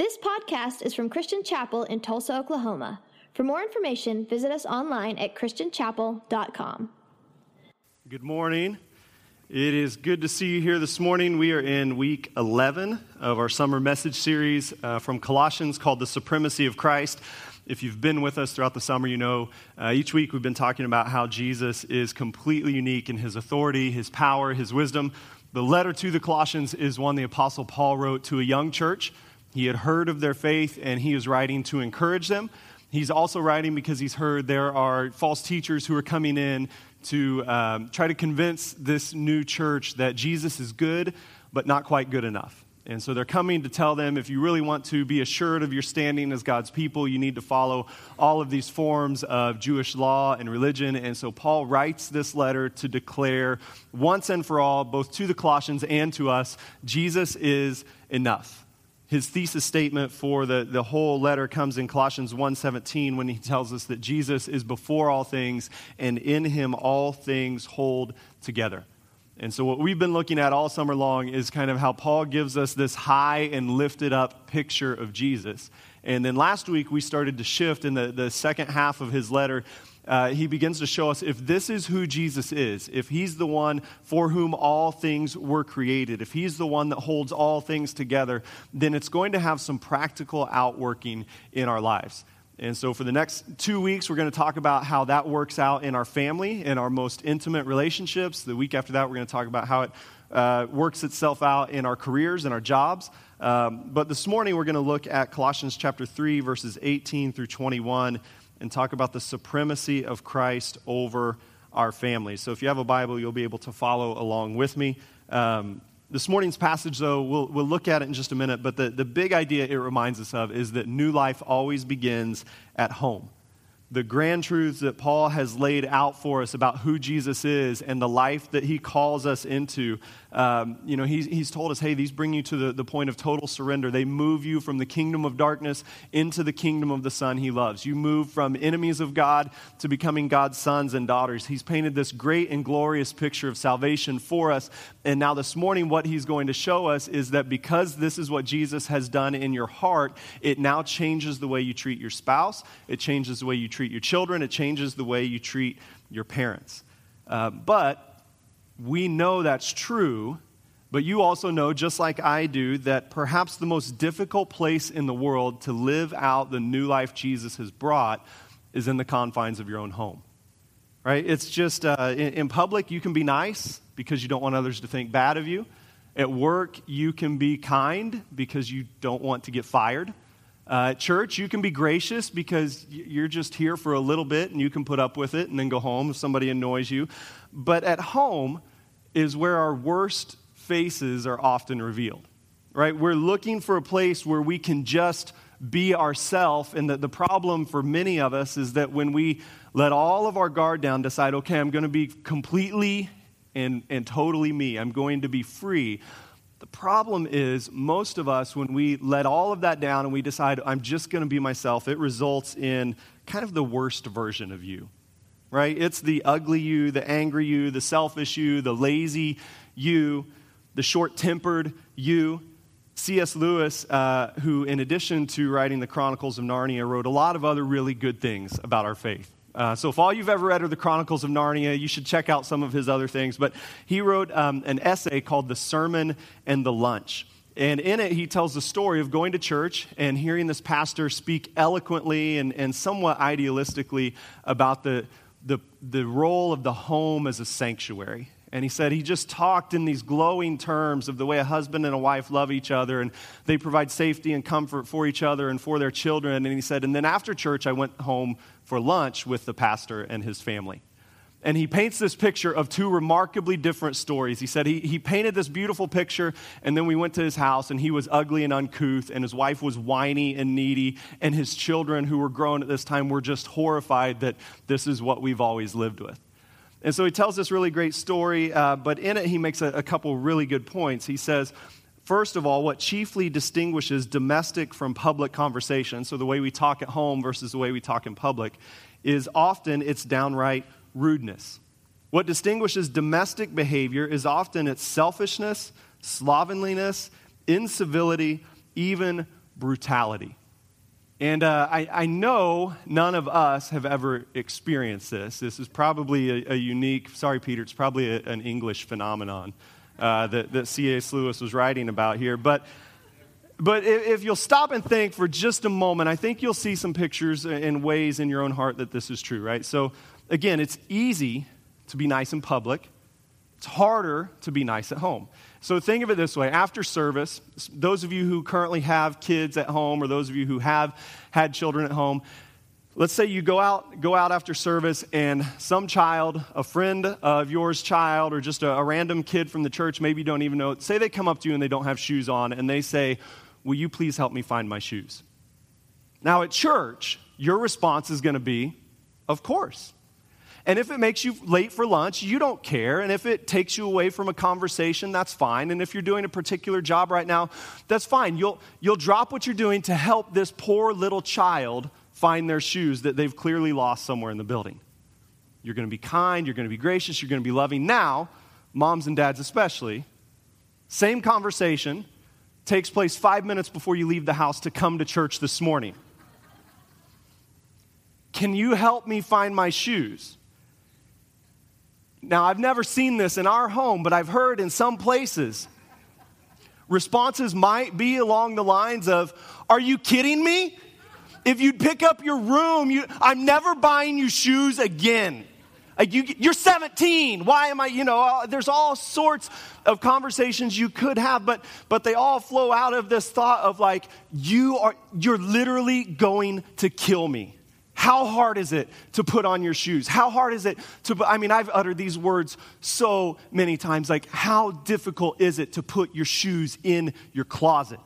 This podcast is from Christian Chapel in Tulsa, Oklahoma. For more information, visit us online at christianchapel.com. Good morning. It is good to see you here this morning. We are in week 11 of our summer message series from Colossians called The Supremacy of Christ. If you've been with us throughout the summer, you know each week we've been talking about how Jesus is completely unique in his authority, his power, his wisdom. The letter to the Colossians is one the Apostle Paul wrote to a young church. He had heard of their faith, and he is writing to encourage them. He's also writing because he's heard there are false teachers who are coming in to try to convince this new church that Jesus is good, but not quite good enough. And so they're coming to tell them, if you really want to be assured of your standing as God's people, you need to follow all of these forms of Jewish law and religion. And so Paul writes this letter to declare once and for all, both to the Colossians and to us, Jesus is enough. His thesis statement for the whole letter comes in Colossians 1:17 when he tells us that Jesus is before all things, and in him all things hold together. And so what we've been looking at all summer long is kind of how Paul gives us this high and lifted up picture of Jesus. And then last week we started to shift in the second half of his letter. He begins to show us if this is who Jesus is, if he's the one for whom all things were created, if he's the one that holds all things together, then it's going to have some practical outworking in our lives. And so for the next 2 weeks, we're going to talk about how that works out in our family, in our most intimate relationships. The week after that, we're going to talk about how it works itself out in our careers and our jobs. But this morning, we're going to look at Colossians chapter 3, verses 18 through 21, and talk about the supremacy of Christ over our families. So if you have a Bible, you'll be able to follow along with me. This morning's passage, though, we'll look at it in just a minute, but the big idea it reminds us of is that new life always begins at home. The grand truths that Paul has laid out for us about who Jesus is and the life that he calls us into, he's told us, hey, these bring you to the point of total surrender. They move you from the kingdom of darkness into the kingdom of the Son he loves. You move from enemies of God to becoming God's sons and daughters. He's painted this great and glorious picture of salvation for us. And now this morning, what he's going to show us is that because this is what Jesus has done in your heart, it now changes the way you treat your spouse. It changes the way you treat your children. It changes the way you treat your parents. But we know that's true, but you also know, just like I do, that perhaps the most difficult place in the world to live out the new life Jesus has brought is in the confines of your own home, right? It's just in public, you can be nice because you don't want others to think bad of you. At work, you can be kind because you don't want to get fired. At church, you can be gracious because you're just here for a little bit and you can put up with it and then go home if somebody annoys you. But at home is where our worst faces are often revealed, right? We're looking for a place where we can just be ourselves, and the problem for many of us is that when we let all of our guard down, decide, okay, I'm going to be completely and totally me, I'm going to be free. The problem is most of us, when we let all of that down and we decide, I'm just going to be myself, it results in kind of the worst version of you, right? It's the ugly you, the angry you, the selfish you, the lazy you, the short-tempered you. C.S. Lewis, who in addition to writing the Chronicles of Narnia, wrote a lot of other really good things about our faith. So if all you've ever read are the Chronicles of Narnia, you should check out some of his other things. But he wrote an essay called The Sermon and the Lunch. And in it, he tells the story of going to church and hearing this pastor speak eloquently and somewhat idealistically about the role of the home as a sanctuary. And he said he just talked in these glowing terms of the way a husband and a wife love each other, and they provide safety and comfort for each other and for their children. And he said, and then after church, I went home for lunch with the pastor and his family. And he paints this picture of two remarkably different stories. He said he painted this beautiful picture, and then we went to his house, and he was ugly and uncouth, and his wife was whiny and needy, and his children, who were grown at this time, were just horrified that this is what we've always lived with. And so he tells this really great story, but in it he makes a couple really good points. He says, first of all, what chiefly distinguishes domestic from public conversation, so the way we talk at home versus the way we talk in public, is often its downright rudeness. What distinguishes domestic behavior is often its selfishness, slovenliness, incivility, even brutality. And I know none of us have ever experienced this. This is probably a unique, sorry, Peter, it's probably an English phenomenon that C.S. Lewis was writing about here. But if you'll stop and think for just a moment, I think you'll see some pictures and ways in your own heart that this is true, right? So again, it's easy to be nice in public. It's harder to be nice at home. So think of it this way. After service, those of you who currently have kids at home or those of you who have had children at home, let's say you go out after service and some child, a friend of yours child or just a random kid from the church, maybe you don't even know, say they come up to you and they don't have shoes on and they say, "Will you please help me find my shoes?" Now at church, your response is going to be, "Of course." And if it makes you late for lunch, you don't care. And if it takes you away from a conversation, that's fine. And if you're doing a particular job right now, that's fine. You'll drop what you're doing to help this poor little child find their shoes that they've clearly lost somewhere in the building. You're going to be kind. You're going to be gracious. You're going to be loving. Now, moms and dads especially, same conversation takes place 5 minutes before you leave the house to come to church this morning. "Can you help me find my shoes?" Now, I've never seen this in our home, but I've heard in some places, responses might be along the lines of, "Are you kidding me? If you'd pick up your room, I'm never buying you shoes again. Like you're 17. Why am I, there's all sorts of conversations you could have, but they all flow out of this thought of like, you're literally going to kill me. How hard is it to put on your shoes? How hard is it I've uttered these words so many times, like, how difficult is it to put your shoes in your closet?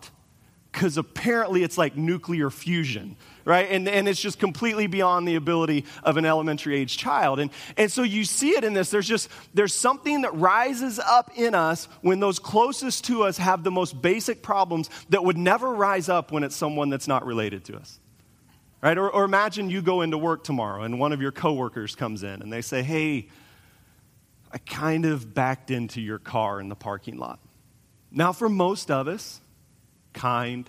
Because apparently it's like nuclear fusion, right? And it's just completely beyond the ability of an elementary age child. And so you see it in this. There's something that rises up in us when those closest to us have the most basic problems that would never rise up when it's someone that's not related to us. Right? Or imagine you go into work tomorrow and one of your coworkers comes in and they say, "Hey, I kind of backed into your car in the parking lot." Now, for most of us, kind,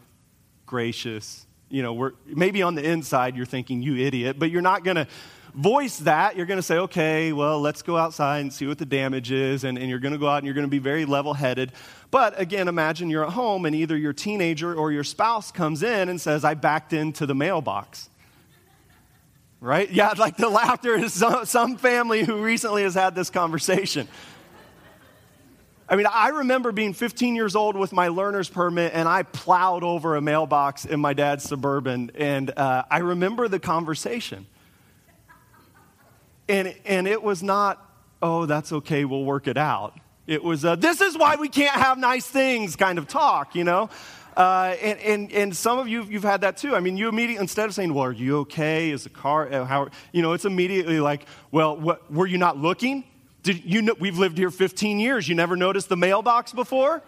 gracious, we're maybe on the inside you're thinking, "You idiot," but you're not going to voice that. You're going to say, "Okay, well, let's go outside and see what the damage is," and you're going to go out and you're going to be very level-headed. But again, imagine you're at home and either your teenager or your spouse comes in and says, "I backed into the mailbox." Right? Yeah, like the laughter is some family who recently has had this conversation. I mean, I remember being 15 years old with my learner's permit, and I plowed over a mailbox in my dad's Suburban, and I remember the conversation. And it was not, "Oh, that's okay, we'll work it out." It was "This is why we can't have nice things" kind of talk, And some of you, you've had that too. I mean, you immediately, instead of saying, "Well, are you okay? Is the car, how?" It's immediately like, "Well, what, were you not looking? We've lived here 15 years. You never noticed the mailbox before?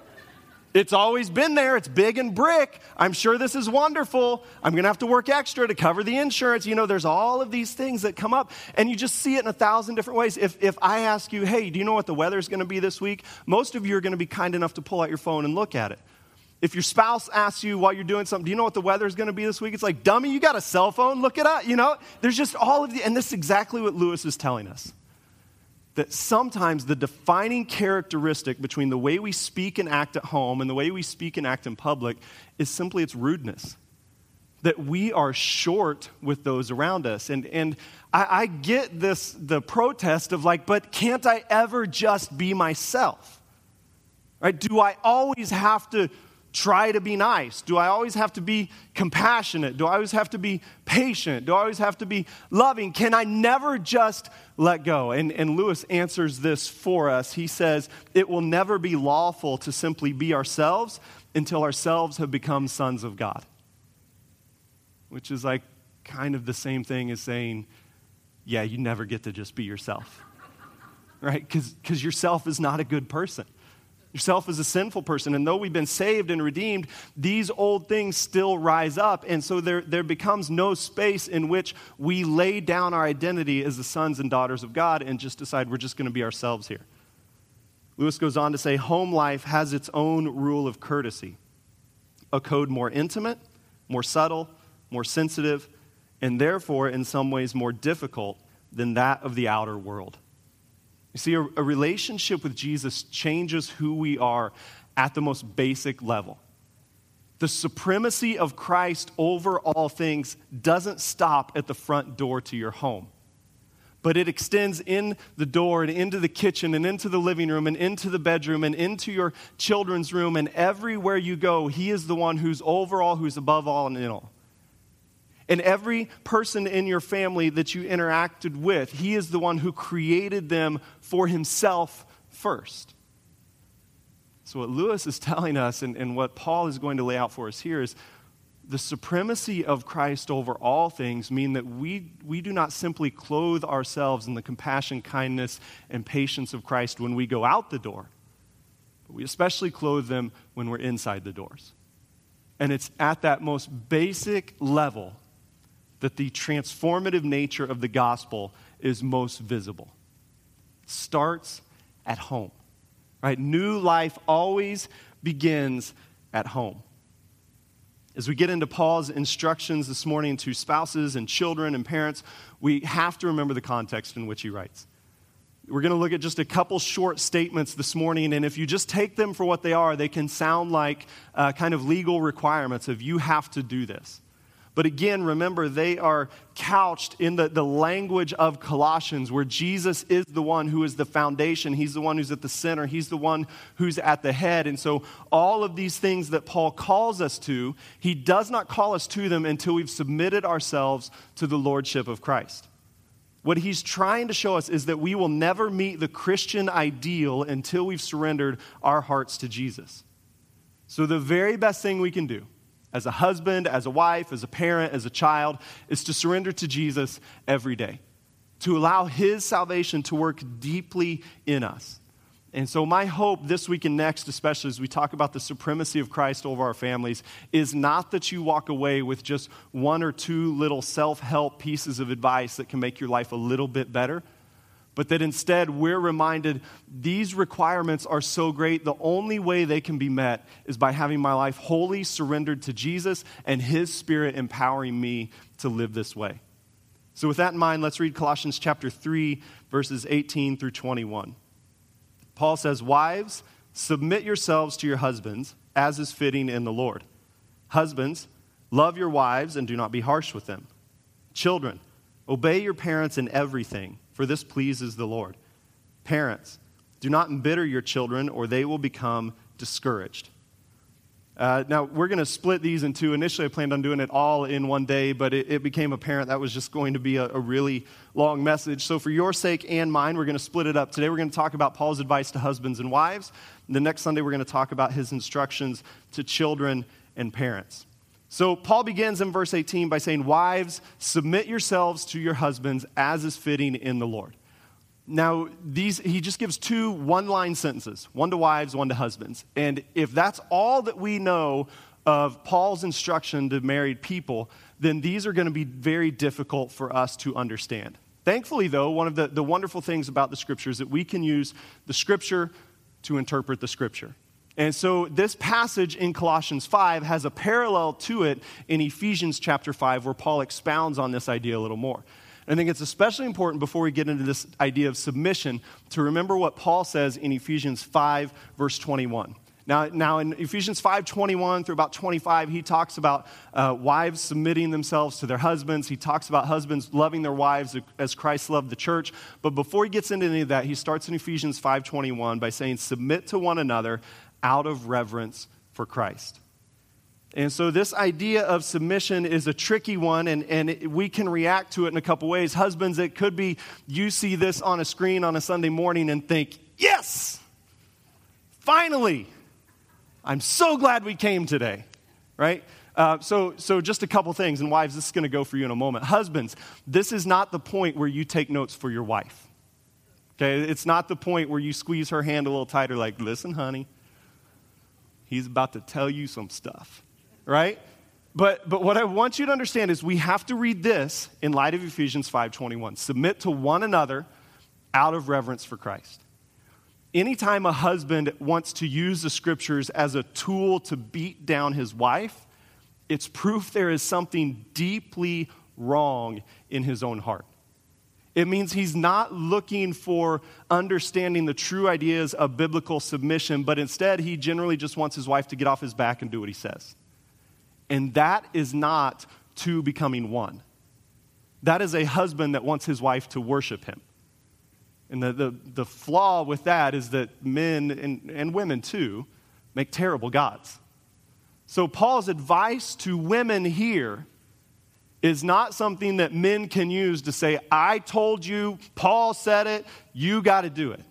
It's always been there. It's big and brick. I'm sure this is wonderful. I'm going to have to work extra to cover the insurance." There's all of these things that come up, and you just see it in 1,000 different ways. If I ask you, "Hey, do you know what the weather's going to be this week?" most of you are going to be kind enough to pull out your phone and look at it. If your spouse asks you while you're doing something, "Do you know what the weather's going to be this week?" It's like, "Dummy, you got a cell phone, look it up." There's just all of the, and this is exactly what Lewis is telling us. That sometimes the defining characteristic between the way we speak and act at home and the way we speak and act in public is simply its rudeness. That we are short with those around us. And I get the protest of like, "But can't I ever just be myself?" Right? Do I always have to try to be nice? Do I always have to be compassionate? Do I always have to be patient? Do I always have to be loving? Can I never just let go? And Lewis answers this for us. He says, it will never be lawful to simply be ourselves until ourselves have become sons of God. Which is like kind of the same thing as saying, yeah, you never get to just be yourself. Right? Because yourself is not a good person. Yourself is a sinful person, and though we've been saved and redeemed, these old things still rise up, and so there becomes no space in which we lay down our identity as the sons and daughters of God and just decide we're just going to be ourselves here. Lewis goes on to say, home life has its own rule of courtesy, a code more intimate, more subtle, more sensitive, and therefore in some ways more difficult than that of the outer world. You see, a relationship with Jesus changes who we are at the most basic level. The supremacy of Christ over all things doesn't stop at the front door to your home, but it extends in the door and into the kitchen and into the living room and into the bedroom and into your children's room, and everywhere you go, he is the one who's over all, who's above all and in all. And every person in your family that you interacted with, he is the one who created them for himself first. So what Lewis is telling us and what Paul is going to lay out for us here is the supremacy of Christ over all things mean that we do not simply clothe ourselves in the compassion, kindness, and patience of Christ when we go out the door, but we especially clothe them when we're inside the doors. And it's at that most basic level that the transformative nature of the gospel is most visible. It starts at home. Right? New life always begins at home. As we get into Paul's instructions this morning to spouses and children and parents, we have to remember the context in which he writes. We're going to look at just a couple short statements this morning, and if you just take them for what they are, they can sound like kind of legal requirements of you have to do this. But again, remember, they are couched in the language of Colossians, where Jesus is the one who is the foundation. He's the one who's at the center. He's the one who's at the head. And so all of these things that Paul calls us to, he does not call us to them until we've submitted ourselves to the lordship of Christ. What he's trying to show us is that we will never meet the Christian ideal until we've surrendered our hearts to Jesus. So the very best thing we can do as a husband, as a wife, as a parent, as a child, is to surrender to Jesus every day, to allow his salvation to work deeply in us. And so my hope this week and next, especially as we talk about the supremacy of Christ over our families, is not that you walk away with just one or two little self-help pieces of advice that can make your life a little bit better, but that instead we're reminded these requirements are so great, the only way they can be met is by having my life wholly surrendered to Jesus and his Spirit empowering me to live this way. So with that in mind, let's read Colossians chapter 3, verses 18 through 21. Paul says, "Wives, submit yourselves to your husbands, as is fitting in the Lord. Husbands, love your wives and do not be harsh with them. Children, obey your parents in everything, for this pleases the Lord. Parents, do not embitter your children, or they will become discouraged." Now, we're going to split these in two. Initially, I planned on doing it all in one day, but it became apparent that was just going to be a really long message. So for your sake and mine, we're going to split it up. Today, we're going to talk about Paul's advice to husbands and wives. The next Sunday, we're going to talk about his instructions to children and parents. So Paul begins in verse 18 by saying, "Wives, submit yourselves to your husbands as is fitting in the Lord." Now, he just gives two one-line sentences, one to wives, one to husbands. And if that's all that we know of Paul's instruction to married people, then these are going to be very difficult for us to understand. Thankfully, though, one of the wonderful things about the Scripture is that we can use the Scripture to interpret the Scripture. And so this passage in Colossians 5 has a parallel to it in Ephesians chapter 5, where Paul expounds on this idea a little more. I think it's especially important before we get into this idea of submission to remember what Paul says in Ephesians 5, verse 21. Now in Ephesians 5, 21 through about 25, he talks about wives submitting themselves to their husbands. He talks about husbands loving their wives as Christ loved the church. But before he gets into any of that, he starts in Ephesians 5, 21 by saying, "Submit to one another out of reverence for Christ." And so this idea of submission is a tricky one, and we can react to it in a couple ways. Husbands, it could be you see this on a screen on a Sunday morning and think, "Yes, finally, I'm so glad we came today," right? So just a couple things, and wives, this is going to go for you in a moment. Husbands, this is not the point where you take notes for your wife, okay? It's not the point where you squeeze her hand a little tighter like, "Listen, honey, he's about to tell you some stuff." Right? But what I want you to understand is we have to read this in light of Ephesians 5:21. Submit to one another out of reverence for Christ. Anytime a husband wants to use the Scriptures as a tool to beat down his wife, It's proof there is something deeply wrong in his own heart. It means he's not looking for understanding the true ideas of biblical submission, but instead he generally just wants his wife to get off his back and do what he says. And that is not two becoming one. That is a husband that wants his wife to worship him. And the flaw with that is that men and women too make terrible gods. So Paul's advice to women here is not something that men can use to say, I told you, Paul said it, you got to do it.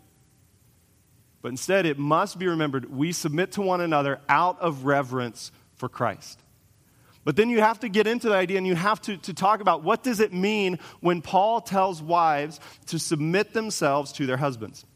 But instead, it must be remembered, we submit to one another out of reverence for Christ. But then you have to get into the idea and you have to talk about what does it mean when Paul tells wives to submit themselves to their husbands.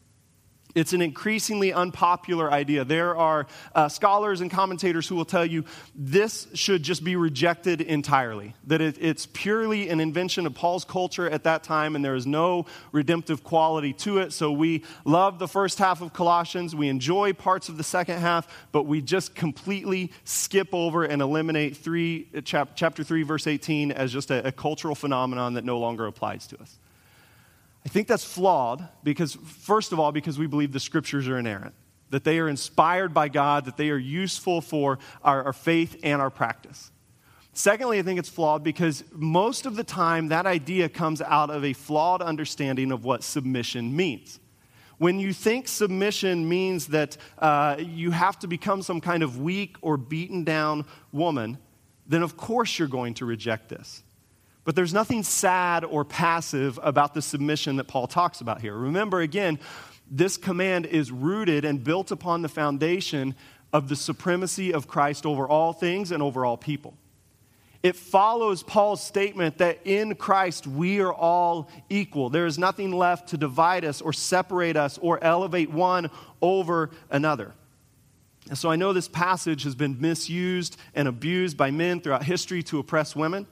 It's an increasingly unpopular idea. There are scholars and commentators who will tell you this should just be rejected entirely, that it's purely an invention of Paul's culture at that time and there is no redemptive quality to it. So we love the first half of Colossians, we enjoy parts of the second half, but we just completely skip over and eliminate chapter 3, verse 18 as just a cultural phenomenon that no longer applies to us. I think that's flawed because, first of all, because we believe the scriptures are inerrant, that they are inspired by God, that they are useful for our faith and our practice. Secondly, I think it's flawed because most of the time that idea comes out of a flawed understanding of what submission means. When you think submission means that you have to become some kind of weak or beaten down woman, then of course you're going to reject this. But there's nothing sad or passive about the submission that Paul talks about here. Remember, again, this command is rooted and built upon the foundation of the supremacy of Christ over all things and over all people. It follows Paul's statement that in Christ we are all equal. There is nothing left to divide us or separate us or elevate one over another. And so I know this passage has been misused and abused by men throughout history to oppress women.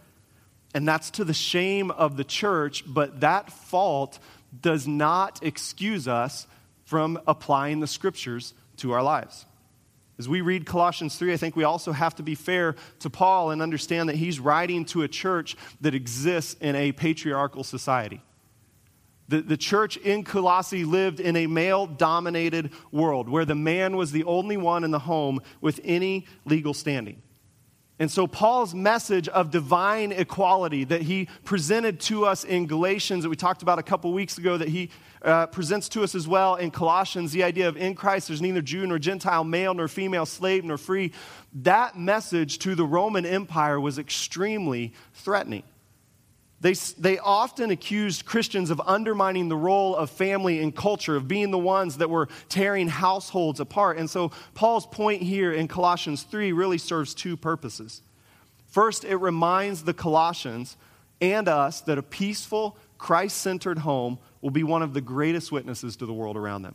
And that's to the shame of the church, but that fault does not excuse us from applying the scriptures to our lives. As we read Colossians 3, I think we also have to be fair to Paul and understand that he's writing to a church that exists in a patriarchal society. The church in Colossae lived in a male-dominated world where the man was the only one in the home with any legal standing. And so Paul's message of divine equality that he presented to us in Galatians that we talked about a couple weeks ago that he presents to us as well in Colossians, the idea of in Christ there's neither Jew nor Gentile, male nor female, slave nor free, that message to the Roman Empire was extremely threatening. They often accused Christians of undermining the role of family and culture, of being the ones that were tearing households apart. And so Paul's point here in Colossians 3 really serves two purposes. First, it reminds the Colossians and us that a peaceful, Christ-centered home will be one of the greatest witnesses to the world around them.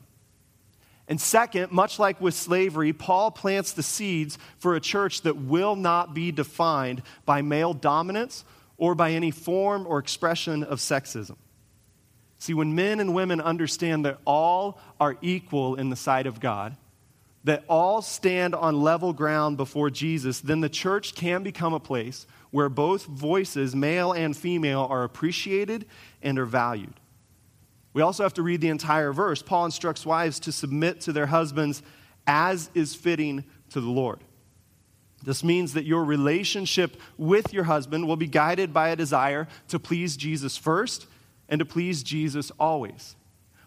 And second, much like with slavery, Paul plants the seeds for a church that will not be defined by male dominance or by any form or expression of sexism. See, when men and women understand that all are equal in the sight of God, that all stand on level ground before Jesus, then the church can become a place where both voices, male and female, are appreciated and are valued. We also have to read the entire verse. Paul instructs wives to submit to their husbands as is fitting to the Lord. This means that your relationship with your husband will be guided by a desire to please Jesus first and to please Jesus always,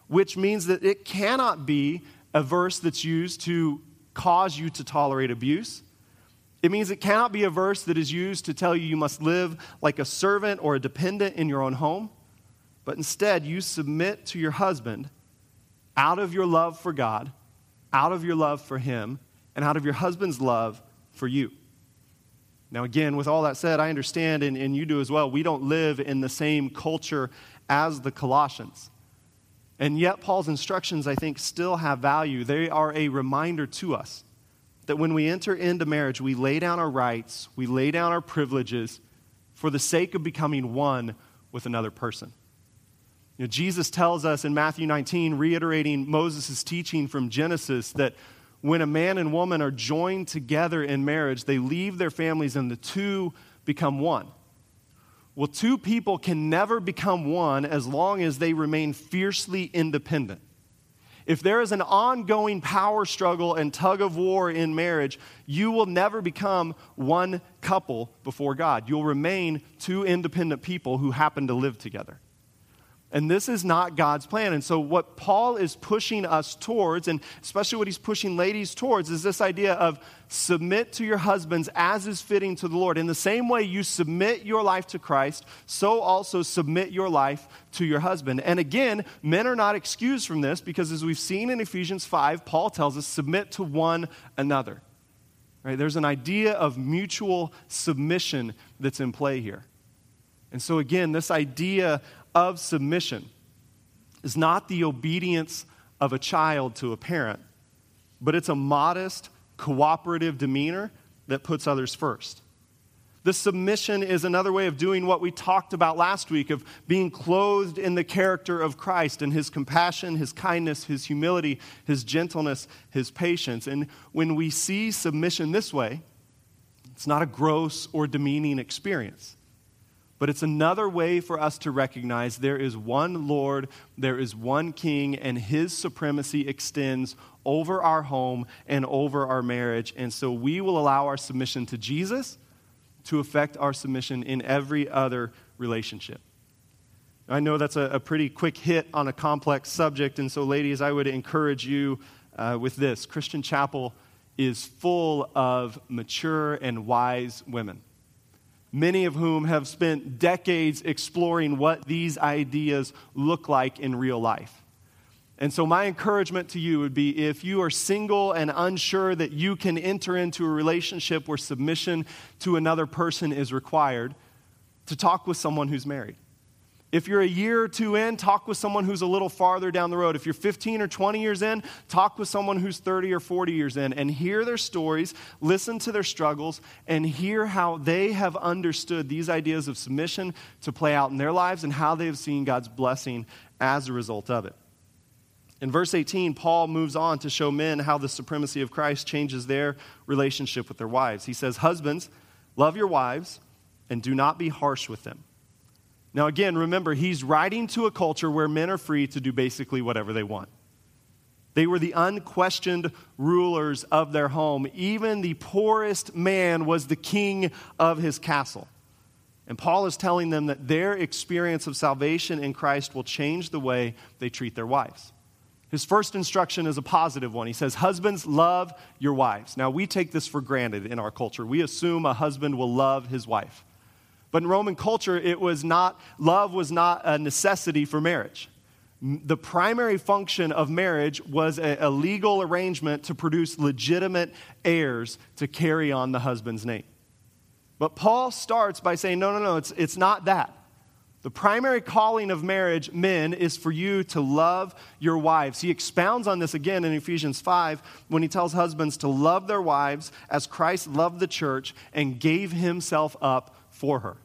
which means that it cannot be a verse that's used to cause you to tolerate abuse. It means it cannot be a verse that is used to tell you you must live like a servant or a dependent in your own home, but instead you submit to your husband out of your love for God, out of your love for him, and out of your husband's love for you. Now again, with all that said, I understand, and you do as well, we don't live in the same culture as the Colossians. And yet Paul's instructions, I think, still have value. They are a reminder to us that when we enter into marriage, we lay down our rights, we lay down our privileges for the sake of becoming one with another person. You know, Jesus tells us in Matthew 19, reiterating Moses' teaching from Genesis, that when a man and woman are joined together in marriage, they leave their families and the two become one. Well, two people can never become one as long as they remain fiercely independent. If there is an ongoing power struggle and tug of war in marriage, you will never become one couple before God. You'll remain two independent people who happen to live together. And this is not God's plan. And so what Paul is pushing us towards, and especially what he's pushing ladies towards, is this idea of submit to your husbands as is fitting to the Lord. In the same way you submit your life to Christ, so also submit your life to your husband. And again, men are not excused from this because as we've seen in Ephesians 5, Paul tells us submit to one another. Right? There's an idea of mutual submission that's in play here. And so again, this idea of submission is not the obedience of a child to a parent, but it's a modest, cooperative demeanor that puts others first. The submission is another way of doing what we talked about last week, of being clothed in the character of Christ and his compassion, his kindness, his humility, his gentleness, his patience. And when we see submission this way, it's not a gross or demeaning experience. But it's another way for us to recognize there is one Lord, there is one King, and his supremacy extends over our home and over our marriage. And so we will allow our submission to Jesus to affect our submission in every other relationship. I know that's a pretty quick hit on a complex subject. And so, ladies, I would encourage you with this. Christian Chapel is full of mature and wise women, many of whom have spent decades exploring what these ideas look like in real life. And so my encouragement to you would be if you are single and unsure that you can enter into a relationship where submission to another person is required, to talk with someone who's married. If you're a year or two in, talk with someone who's a little farther down the road. If you're 15 or 20 years in, talk with someone who's 30 or 40 years in and hear their stories, listen to their struggles, and hear how they have understood these ideas of submission to play out in their lives and how they have seen God's blessing as a result of it. In verse 18, Paul moves on to show men how the supremacy of Christ changes their relationship with their wives. He says, "Husbands, love your wives and do not be harsh with them." Now, again, remember, he's writing to a culture where men are free to do basically whatever they want. They were the unquestioned rulers of their home. Even the poorest man was the king of his castle. And Paul is telling them that their experience of salvation in Christ will change the way they treat their wives. His first instruction is a positive one. He says, "Husbands, love your wives." Now, we take this for granted in our culture. We assume a husband will love his wife. But in Roman culture, love was not a necessity for marriage. The primary function of marriage was a legal arrangement to produce legitimate heirs to carry on the husband's name. But Paul starts by saying, no, it's not that. The primary calling of marriage, men, is for you to love your wives. He expounds on this again in Ephesians 5 when he tells husbands to love their wives as Christ loved the church and gave himself up for her.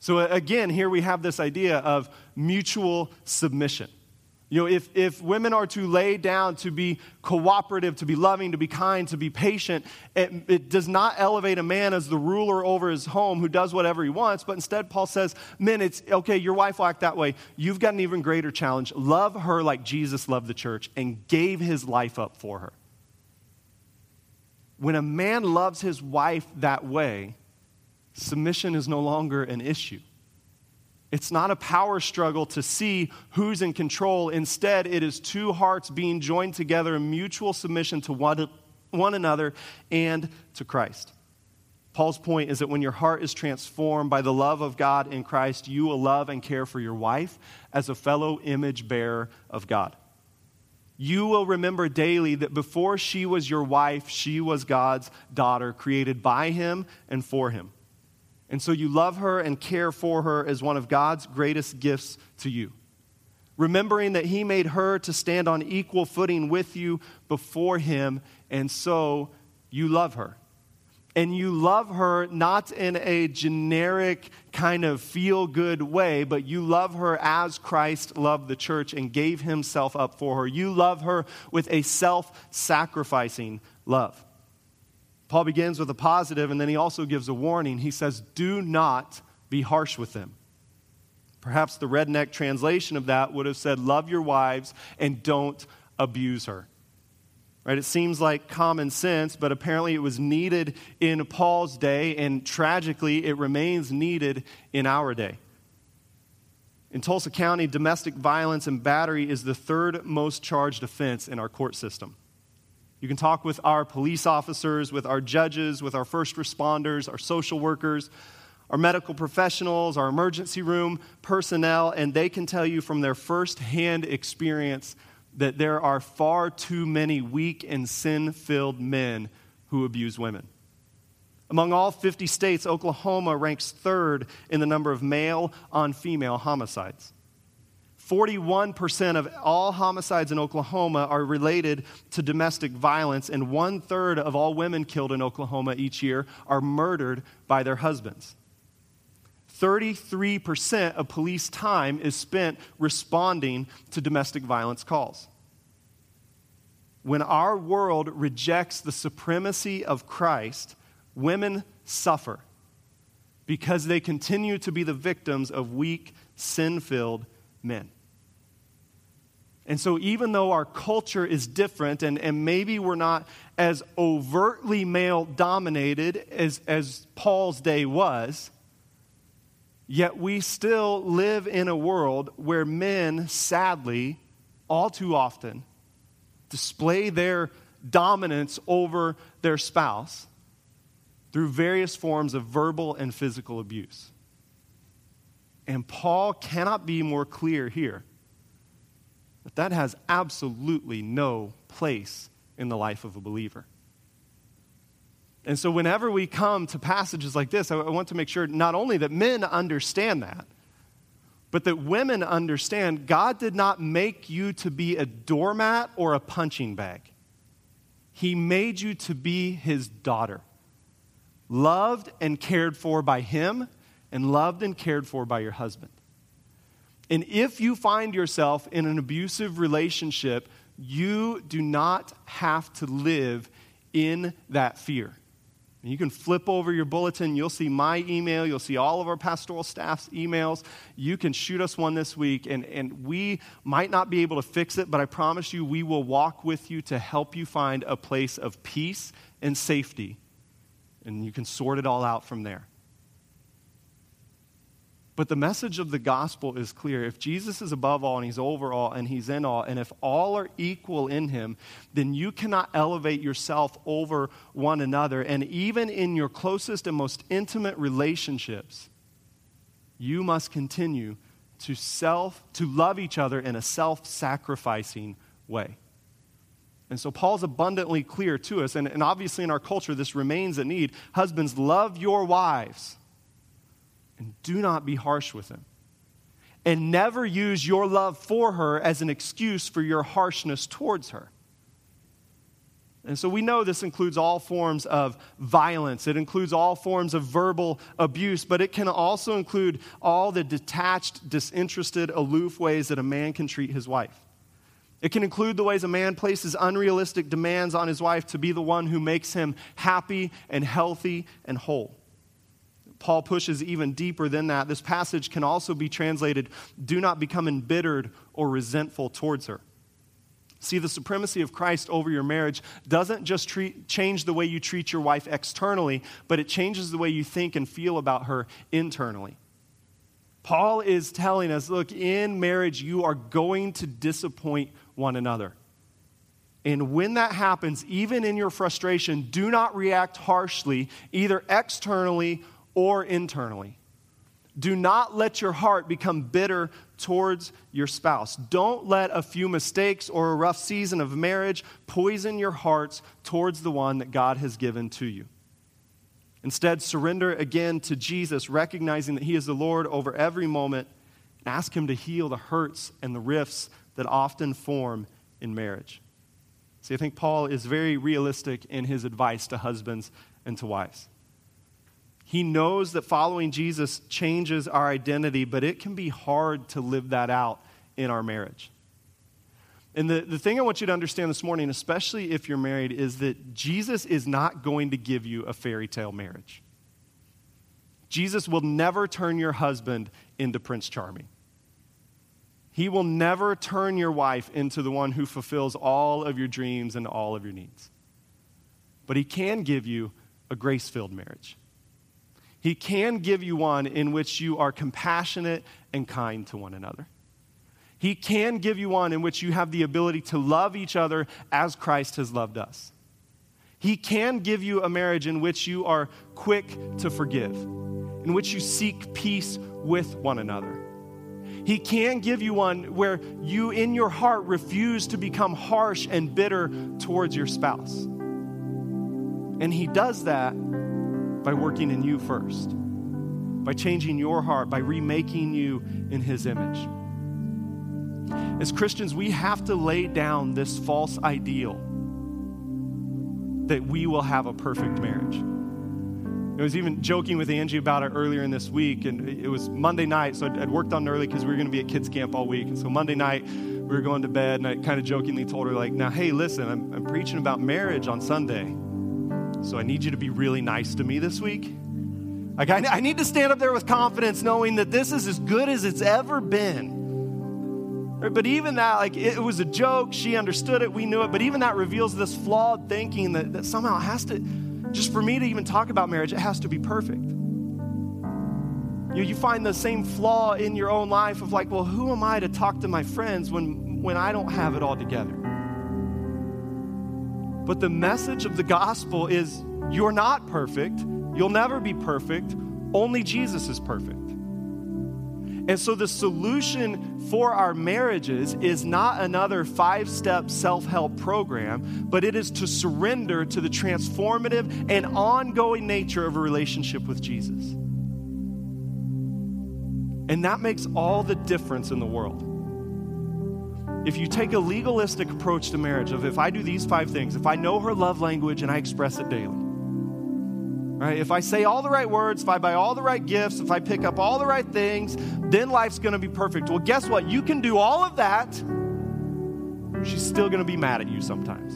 So again, here we have this idea of mutual submission. You know, if women are to lay down, to be cooperative, to be loving, to be kind, to be patient, it does not elevate a man as the ruler over his home who does whatever he wants, but instead Paul says, men, it's okay, your wife will act that way. You've got an even greater challenge. Love her like Jesus loved the church and gave his life up for her. When a man loves his wife that way, submission is no longer an issue. It's not a power struggle to see who's in control. Instead, it is two hearts being joined together in mutual submission to one another and to Christ. Paul's point is that when your heart is transformed by the love of God in Christ, you will love and care for your wife as a fellow image bearer of God. You will remember daily that before she was your wife, she was God's daughter, created by him and for him. And so you love her and care for her as one of God's greatest gifts to you, remembering that he made her to stand on equal footing with you before him, and so you love her. and you love her not in a generic kind of feel-good way, but you love her as Christ loved the church and gave himself up for her. You love her with a self-sacrificing love. Paul begins with a positive, and then he also gives a warning. He says, do not be harsh with them. Perhaps the redneck translation of that would have said, love your wives and don't abuse her. Right? It seems like common sense, but apparently it was needed in Paul's day, and tragically, it remains needed in our day. In Tulsa County, domestic violence and battery is the third most charged offense in our court system. You can talk with our police officers, with our judges, with our first responders, our social workers, our medical professionals, our emergency room personnel, and they can tell you from their firsthand experience that there are far too many weak and sin-filled men who abuse women. Among all 50 states, Oklahoma ranks third in the number of male-on-female homicides. 41% of all homicides in Oklahoma are related to domestic violence, and one-third of all women killed in Oklahoma each year are murdered by their husbands. 33% of police time is spent responding to domestic violence calls. When our world rejects the supremacy of Christ, women suffer because they continue to be the victims of weak, sin-filled men. And so even though our culture is different and maybe we're not as overtly male-dominated as Paul's day was, yet we still live in a world where men, sadly, all too often, display their dominance over their spouse through various forms of verbal and physical abuse. And Paul cannot be more clear here that that has absolutely no place in the life of a believer. And so whenever we come to passages like this, I want to make sure not only that men understand that, but that women understand God did not make you to be a doormat or a punching bag. He made you to be his daughter, loved and cared for by him and loved and cared for by your husband. And if you find yourself in an abusive relationship, you do not have to live in that fear. You can flip over your bulletin. You'll see my email. You'll see all of our pastoral staff's emails. You can shoot us one this week, and we might not be able to fix it, but I promise you we will walk with you to help you find a place of peace and safety, and you can sort it all out from there. But the message of the gospel is clear. If Jesus is above all, and he's over all, and he's in all, and if all are equal in him, then you cannot elevate yourself over one another. And even in your closest and most intimate relationships, you must continue to love each other in a self-sacrificing way. And so Paul's abundantly clear to us, and obviously in our culture this remains a need. Husbands, love your wives. And do not be harsh with them. And never use your love for her as an excuse for your harshness towards her. And so we know this includes all forms of violence. It includes all forms of verbal abuse, but it can also include all the detached, disinterested, aloof ways that a man can treat his wife. It can include the ways a man places unrealistic demands on his wife to be the one who makes him happy and healthy and whole. Paul pushes even deeper than that. This passage can also be translated, do not become embittered or resentful towards her. See, the supremacy of Christ over your marriage doesn't just change the way you treat your wife externally, but it changes the way you think and feel about her internally. Paul is telling us, look, in marriage, you are going to disappoint one another. And when that happens, even in your frustration, do not react harshly, either externally or internally. Do not let your heart become bitter towards your spouse. Don't let a few mistakes or a rough season of marriage poison your hearts towards the one that God has given to you. Instead, surrender again to Jesus, recognizing that he is the Lord over every moment, and ask him to heal the hurts and the rifts that often form in marriage. See, I think Paul is very realistic in his advice to husbands and to wives. He knows that following Jesus changes our identity, but it can be hard to live that out in our marriage. And the thing I want you to understand this morning, especially if you're married, is that Jesus is not going to give you a fairy tale marriage. Jesus will never turn your husband into Prince Charming. He will never turn your wife into the one who fulfills all of your dreams and all of your needs. But he can give you a grace-filled marriage. He can give you one in which you are compassionate and kind to one another. He can give you one in which you have the ability to love each other as Christ has loved us. He can give you a marriage in which you are quick to forgive, in which you seek peace with one another. He can give you one where you, in your heart, refuse to become harsh and bitter towards your spouse. And he does that by working in you first, by changing your heart, by remaking you in his image. As Christians, we have to lay down this false ideal that we will have a perfect marriage. I was even joking with Angie about it earlier in this week, and it was Monday night, so I'd worked on early because we were going to be at kids camp all week. And so Monday night, we were going to bed, and I kind of jokingly told her, like, now, hey, listen, I'm preaching about marriage on Sunday, so I need you to be really nice to me this week. Like, I need to stand up there with confidence knowing that this is as good as it's ever been. But even that, like, it was a joke. She understood it. We knew it. But even that reveals this flawed thinking that somehow has to, just for me to even talk about marriage, it has to be perfect. You find the same flaw in your own life of like, well, who am I to talk to my friends when I don't have it all together? But the message of the gospel is you're not perfect. You'll never be perfect. Only Jesus is perfect. And so the solution for our marriages is not another 5-step self-help program, but it is to surrender to the transformative and ongoing nature of a relationship with Jesus. And that makes all the difference in the world. If you take a legalistic approach to marriage of if I do these 5 things, if I know her love language and I express it daily, right? If I say all the right words, if I buy all the right gifts, if I pick up all the right things, then life's going to be perfect. Well, guess what? You can do all of that. She's still going to be mad at you sometimes.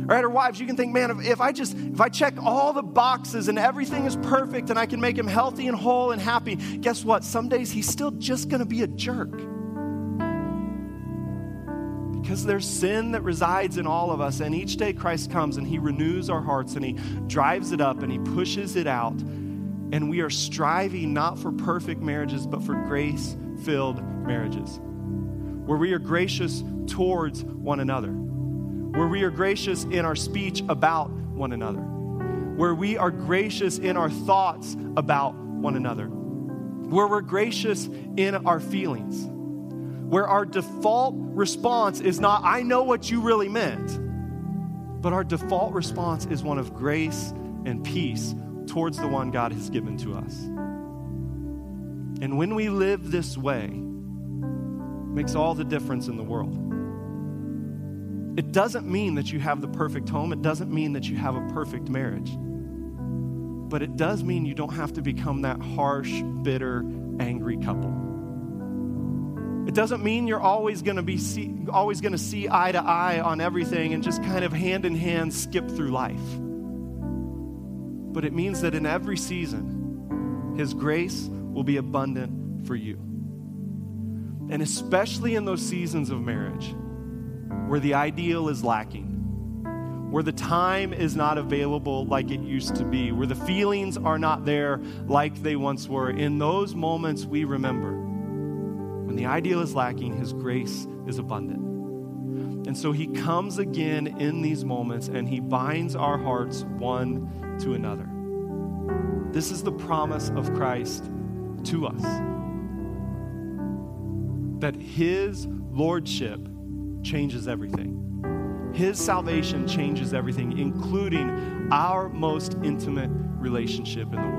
All right, or wives, you can think, man, if I check all the boxes and everything is perfect and I can make him healthy and whole and happy, guess what? Some days he's still just going to be a jerk. Because there's sin that resides in all of us, and each day Christ comes and he renews our hearts and he drives it up and he pushes it out, and we are striving not for perfect marriages but for grace-filled marriages where we are gracious towards one another, where we are gracious in our speech about one another, where we are gracious in our thoughts about one another, where we're gracious in our feelings, where our default response is not, I know what you really meant, but our default response is one of grace and peace towards the one God has given to us. And when we live this way, it makes all the difference in the world. It doesn't mean that you have the perfect home. It doesn't mean that you have a perfect marriage. But it does mean you don't have to become that harsh, bitter, angry couple. It doesn't mean you're always going to be always going to see eye to eye on everything and just kind of hand in hand skip through life. But it means that in every season, his grace will be abundant for you. And especially in those seasons of marriage where the ideal is lacking, where the time is not available like it used to be, where the feelings are not there like they once were, in those moments we remember when the ideal is lacking, his grace is abundant. And so he comes again in these moments and he binds our hearts one to another. This is the promise of Christ to us, that his lordship changes everything. His salvation changes everything, including our most intimate relationship in the world.